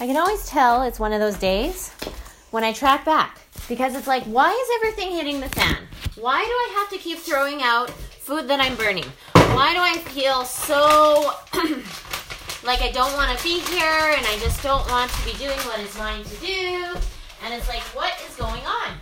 I can always tell it's one of those days when I track back, because it's like, why is everything hitting the fan? Why do I have to keep throwing out food that I'm burning? Why do I feel so like I don't want to be here and I just don't want to be doing what is mine to do? And it's like, what is going on?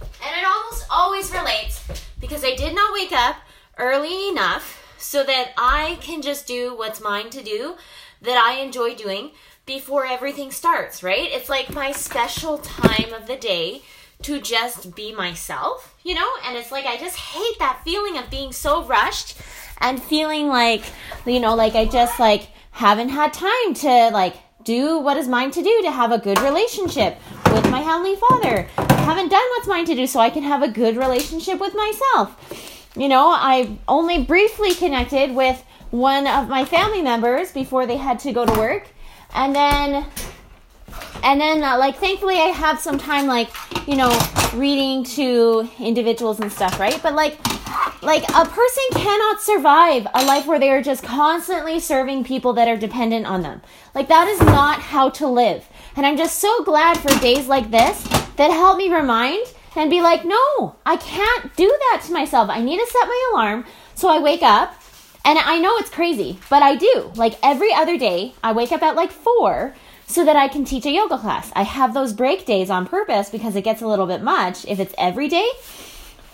And it almost always relates because I did not wake up early enough so that I can just do what's mine to do that I enjoy doing before everything starts, right? It's like my special time of the day to just be myself, you know? And it's like, I just hate that feeling of being so rushed and feeling like, you know, like I just like haven't had time to like do what is mine to do to have a good relationship with my Heavenly Father. I haven't done what's mine to do so I can have a good relationship with myself. You know, I only briefly connected with one of my family members before they had to go to work. And then, like, thankfully I have some time, like, you know, reading to individuals and stuff, right? But, like a person cannot survive a life where they are just constantly serving people that are dependent on them. Like, that is not how to live. And I'm just so glad for days like this that help me remind and be like, no, I can't do that to myself. I need to set my alarm so I wake up. And I know it's crazy, but I do. Like, every other day, I wake up at, like, 4 so that I can teach a yoga class. I have those break days on purpose because it gets a little bit much if it's every day.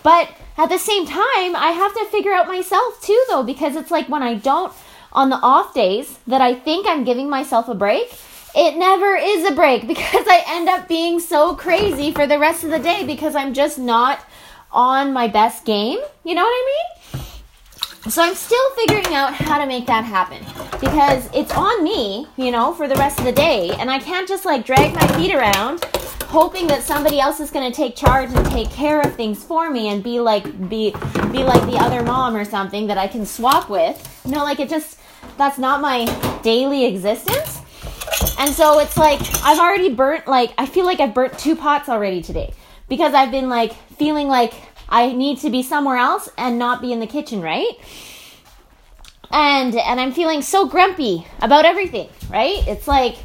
But at the same time, I have to figure out myself, too, though, because it's like when I don't, on the off days that I think I'm giving myself a break, it never is a break because I end up being so crazy for the rest of the day because I'm just not on my best game. You know what I mean? So I'm still figuring out how to make that happen because it's on me, you know, for the rest of the day. And I can't just like drag my feet around hoping that somebody else is going to take charge and take care of things for me and be like the other mom or something that I can swap with. No, like it just, that's not my daily existence. And so it's like, I've already burnt, like, I feel like I've burnt 2 pots already today because I've been like feeling like I need to be somewhere else and not be in the kitchen, right? And I'm feeling so grumpy about everything, right? It's like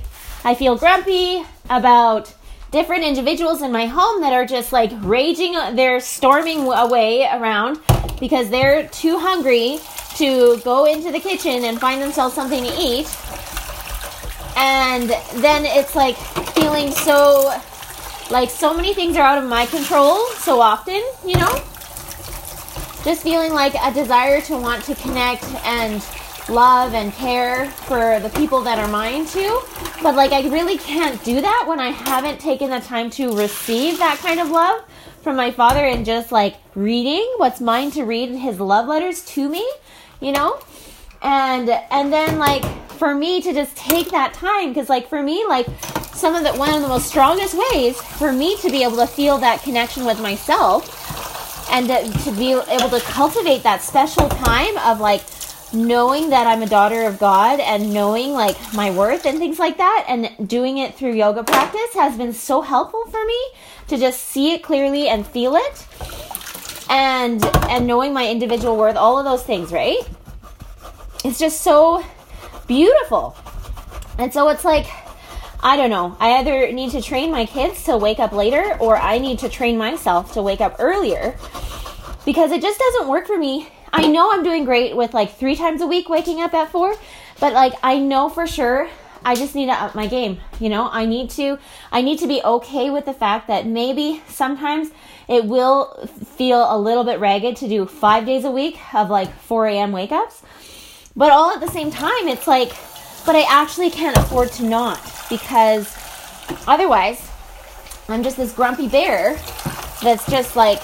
I feel grumpy about different individuals in my home that are just like raging, they're storming away around because they're too hungry to go into the kitchen and find themselves something to eat. And then it's like feeling so... like, so many things are out of my control so often, you know? Just feeling like a desire to want to connect and love and care for the people that are mine too. But, like, I really can't do that when I haven't taken the time to receive that kind of love from my Father and just, like, reading what's mine to read in His love letters to me, you know? And then, like, for me to just take that time, because, like, for me, like, one of the most strongest ways for me to be able to feel that connection with myself and to be able to cultivate that special time of, like, knowing that I'm a daughter of God and knowing, like, my worth and things like that, and doing it through yoga practice has been so helpful for me to just see it clearly and feel it and knowing my individual worth, all of those things, right? It's just so beautiful. And so it's like, I don't know. I either need to train my kids to wake up later or I need to train myself to wake up earlier because it just doesn't work for me. I know I'm doing great with like 3 times a week waking up at 4, but like I know for sure I just need to up my game. You know, I need to be okay with the fact that maybe sometimes it will feel a little bit ragged to do 5 days a week of like 4 a.m. wake ups. But all at the same time, it's like, but I actually can't afford to not, because otherwise I'm just this grumpy bear that's just like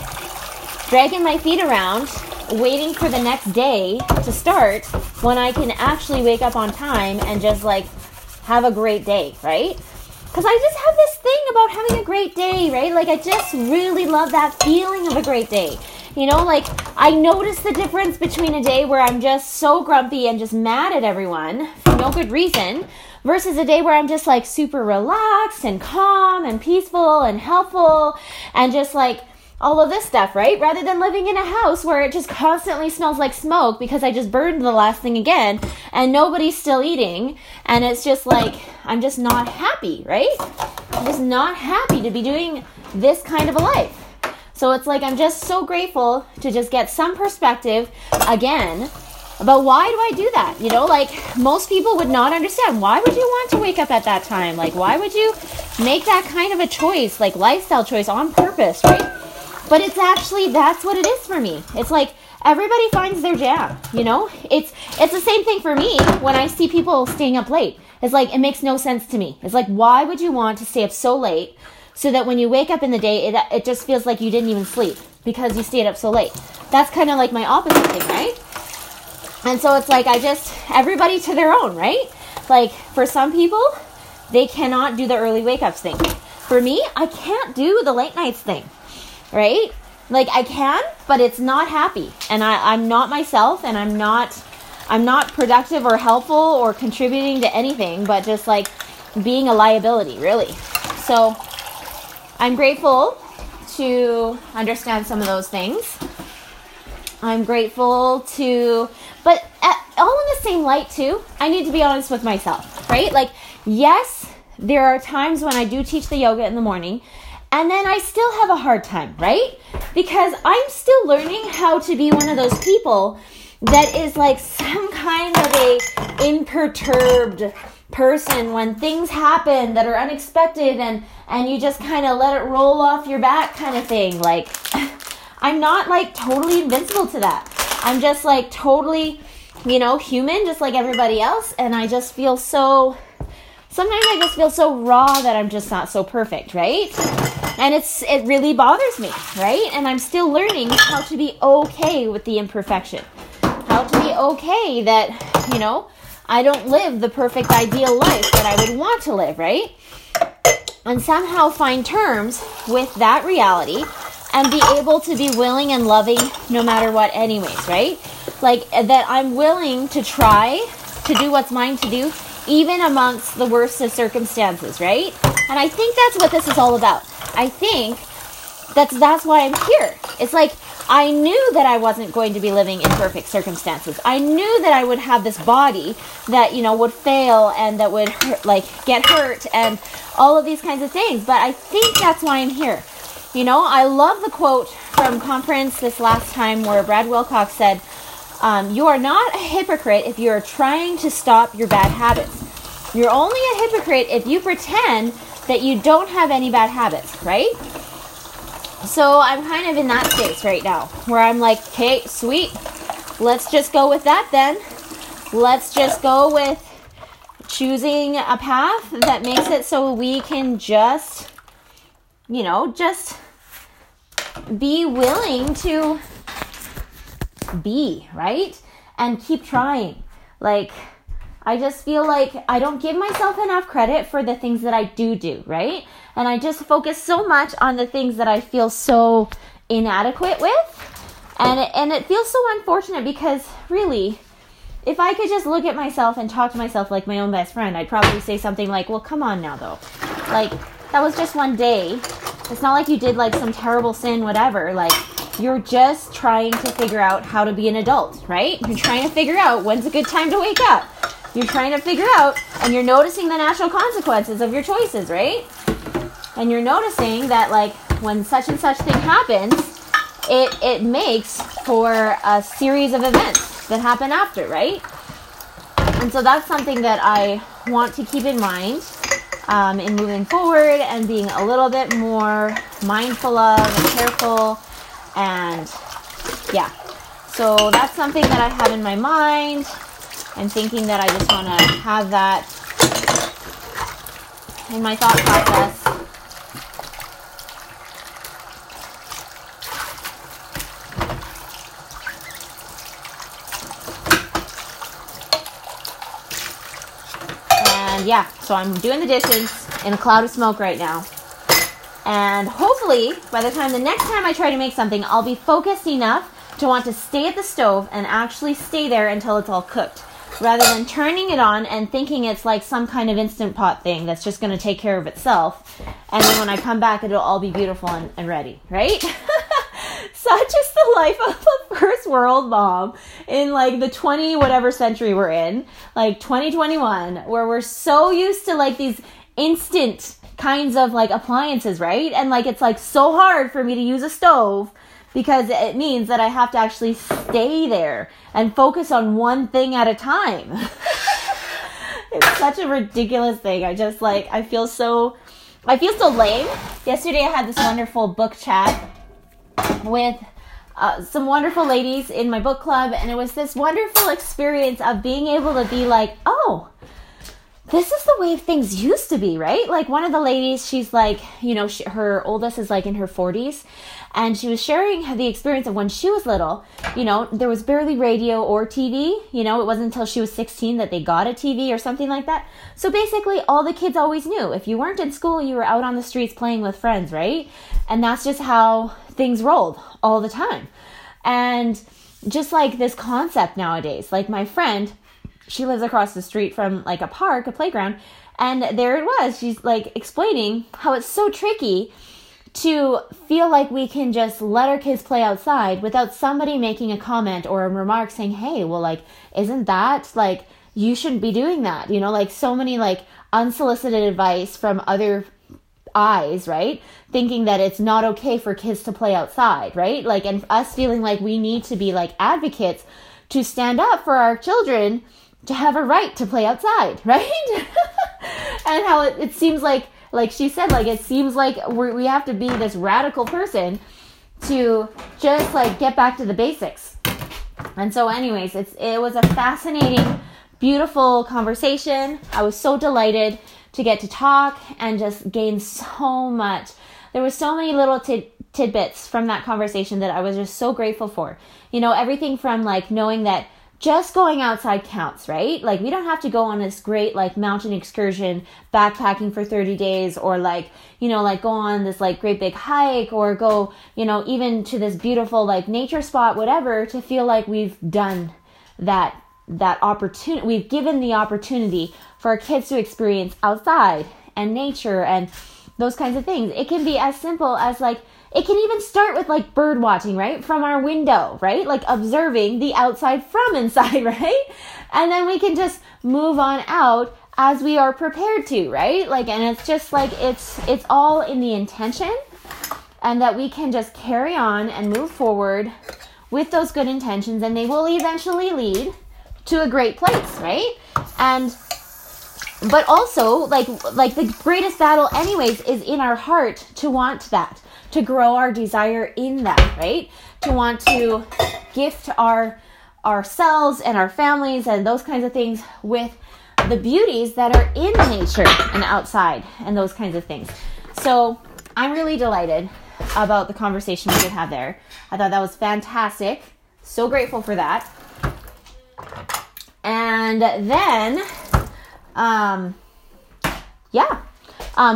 dragging my feet around, waiting for the next day to start when I can actually wake up on time and just like have a great day, right? Because I just have this thing about having a great day, right? Like I just really love that feeling of a great day. You know, like I notice the difference between a day where I'm just so grumpy and just mad at everyone for no good reason versus a day where I'm just like super relaxed and calm and peaceful and helpful and just like all of this stuff, right? Rather than living in a house where it just constantly smells like smoke because I just burned the last thing again and nobody's still eating. And it's just like, I'm just not happy, right? I'm just not happy to be doing this kind of a life. So it's like, I'm just so grateful to just get some perspective again about why do I do that? You know, like most people would not understand. Why would you want to wake up at that time? Like, why would you make that kind of a choice, like lifestyle choice on purpose, right? But it's actually, that's what it is for me. It's like everybody finds their jam, you know? It's the same thing for me when I see people staying up late. It's like, it makes no sense to me. It's like, why would you want to stay up so late so that when you wake up in the day, it just feels like you didn't even sleep because you stayed up so late? That's kind of like my opposite thing, right? And so it's like, everybody to their own, right? Like for some people, they cannot do the early wake-ups thing. For me, I can't do the late nights thing. Right? Like I can, but it's not happy. And I'm not myself, and I'm not productive or helpful or contributing to anything, but just like being a liability, really. So I'm grateful to understand some of those things. I'm grateful to, but all in the same light too, I need to be honest with myself, right? Like, yes, there are times when I do teach the yoga in the morning, and then I still have a hard time, right? Because I'm still learning how to be one of those people that is like some kind of a imperturbed person when things happen that are unexpected and you just kind of let it roll off your back kind of thing. Like, I'm not like totally invincible to that. I'm just like totally, you know, human, just like everybody else. And I just feel so... Sometimes I just feel so raw that I'm just not so perfect, right? And it really bothers me, right? And I'm still learning how to be okay with the imperfection. How to be okay that, you know, I don't live the perfect ideal life that I would want to live, right? And somehow find terms with that reality and be able to be willing and loving no matter what anyways, right? Like that I'm willing to try to do what's mine to do even amongst the worst of circumstances, right? And I think that's what this is all about. I think that's why I'm here. It's like, I knew that I wasn't going to be living in perfect circumstances. I knew that I would have this body that, you know, would fail and that would hurt, like get hurt and all of these kinds of things. But I think that's why I'm here. You know, I love the quote from conference this last time where Brad Wilcox said, you are not a hypocrite if you are trying to stop your bad habits. You're only a hypocrite if you pretend that you don't have any bad habits, right? So I'm kind of in that space right now where I'm like, okay, sweet. Let's just go with that then. Let's just go with choosing a path that makes it so we can just, you know, just be willing to be, right? And keep trying. Like, I just feel like I don't give myself enough credit for the things that I do, right? And I just focus so much on the things that I feel so inadequate with. And it feels so unfortunate because really, if I could just look at myself and talk to myself like my own best friend, I'd probably say something like, well, come on now though. Like, that was just one day. It's not like you did like some terrible sin, whatever. Like, you're just trying to figure out how to be an adult, right? You're trying to figure out when's a good time to wake up. You're trying to figure out, and you're noticing the natural consequences of your choices, right? And you're noticing that, like, when such and such thing happens, it makes for a series of events that happen after, right? And so that's something that I want to keep in mind in moving forward and being a little bit more mindful of and careful. And yeah, so that's something that I have in my mind. I'm thinking that I just want to have that in my thought process. And yeah, so I'm doing the dishes in a cloud of smoke right now. And hopefully, by the time the next time I try to make something, I'll be focused enough to want to stay at the stove and actually stay there until it's all cooked, rather than turning it on and thinking it's like some kind of Instant Pot thing that's just going to take care of itself. And then when I come back, it'll all be beautiful and ready, right? such is the life of a first world mom in like the 20 whatever century we're in, like 2021, where we're so used to like these instant kinds of like appliances, right? And like it's like so hard for me to use a stove because it means that I have to actually stay there and focus on one thing at a time. It's such a ridiculous thing. I just like, I feel so lame. Yesterday I had this wonderful book chat with some wonderful ladies in my book club, and it was this wonderful experience of being able to be like, oh, this is the way things used to be, right? Like one of the ladies, she's like, you know, her oldest is like in her 40s, and she was sharing the experience of when she was little, you know, there was barely radio or TV, you know, it wasn't until she was 16 that they got a TV or something like that. So basically all the kids always knew, if you weren't in school, you were out on the streets playing with friends, right? And that's just how things rolled all the time. And just like this concept nowadays, like my friend, she lives across the street from like a park, a playground. And there it was. She's like explaining how it's so tricky to feel like we can just let our kids play outside without somebody making a comment or a remark saying, hey, well, like, isn't that like, you shouldn't be doing that. You know, like so many like unsolicited advice from other eyes, right? Thinking that it's not okay for kids to play outside, right? Like, and us feeling like we need to be like advocates to stand up for our children to have a right to play outside, right? And how it seems like she said, like it seems like we have to be this radical person to just like get back to the basics. And so anyways, it was a fascinating, beautiful conversation. I was so delighted to get to talk and just gain so much. There were so many little tidbits from that conversation that I was just so grateful for. You know, everything from like knowing that just going outside counts, right? Like we don't have to go on this great like mountain excursion backpacking for 30 days or like, you know, like go on this like great big hike or go, you know, even to this beautiful like nature spot, whatever, to feel like we've done that opportunity. We've given the opportunity for our kids to experience outside and nature and those kinds of things. It can be as simple as like, it can even start with like bird watching, right? From our window, right? Like observing the outside from inside, right? And then we can just move on out as we are prepared to, right? Like, and it's just like, it's all in the intention, and that we can just carry on and move forward with those good intentions, and they will eventually lead to a great place, right? But also like the greatest battle anyways is in our heart to want that, to grow our desire in that, right? To want to gift ourselves and our families and those kinds of things with the beauties that are in nature and outside and those kinds of things. So I'm really delighted about the conversation we did have there. I thought that was fantastic. So grateful for that. And then...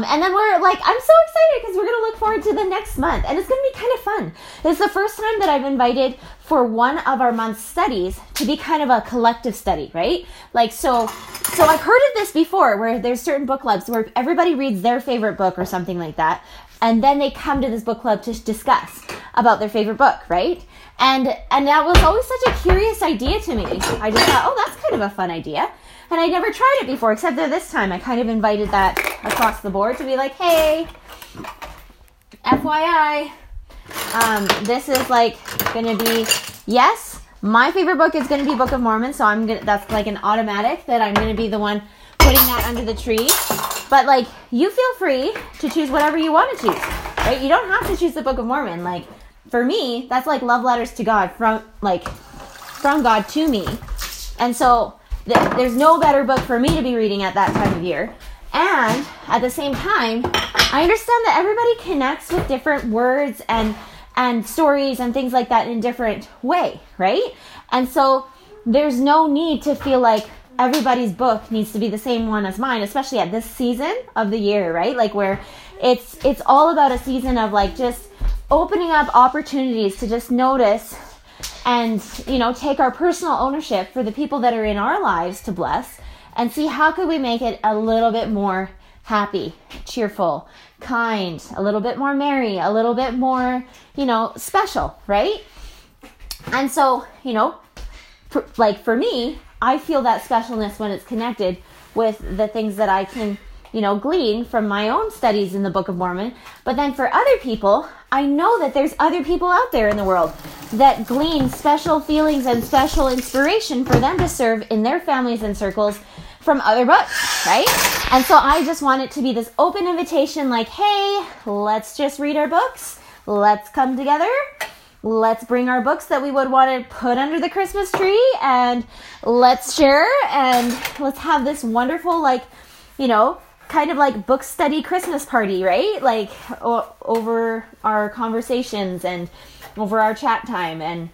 and then we're like, I'm so excited because we're going to look forward to the next month, and it's going to be kind of fun. It's the first time that I've invited for one of our month studies to be kind of a collective study, right? Like, so I've heard of this before where there's certain book clubs where everybody reads their favorite book or something like that. And then they come to this book club to discuss about their favorite book, right? And that was always such a curious idea to me. I just thought, oh, that's kind of a fun idea. And I never tried it before, except that this time I kind of invited that across the board to be like, hey, FYI, this is like going to be, yes, my favorite book is going to be Book of Mormon. So that's like an automatic that I'm going to be the one putting that under the tree. But like, you feel free to choose whatever you want to choose, right? You don't have to choose the Book of Mormon. Like for me, that's like love letters to God from God to me. And so there's no better book for me to be reading at that time of year. And at the same time, I understand that everybody connects with different words and stories and things like that in a different way, right? And so there's no need to feel like everybody's book needs to be the same one as mine, especially at this season of the year, right? Like where it's all about a season of like just opening up opportunities to just notice and, you know, take our personal ownership for the people that are in our lives to bless and see how could we make it a little bit more happy, cheerful, kind, a little bit more merry, a little bit more, special, right? And so, for me, I feel that specialness when it's connected with the things that I can, glean from my own studies in the Book of Mormon. But then for other people, I know that there's other people out there in the world that glean special feelings and special inspiration for them to serve in their families and circles from other books, right? And so I just want it to be this open invitation, like, hey, let's just read our books. Let's come together. Let's bring our books that we would want to put under the Christmas tree, and let's share, and let's have this wonderful, kind of like book study Christmas party, right? Like over our conversations and over our chat time. And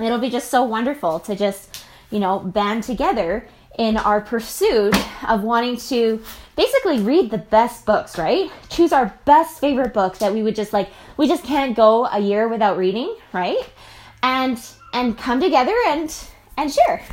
it'll be just so wonderful to just, band together in our pursuit of wanting to basically read the best books, right? Choose our best favorite book that we would just we just can't go a year without reading, right? And come together and share.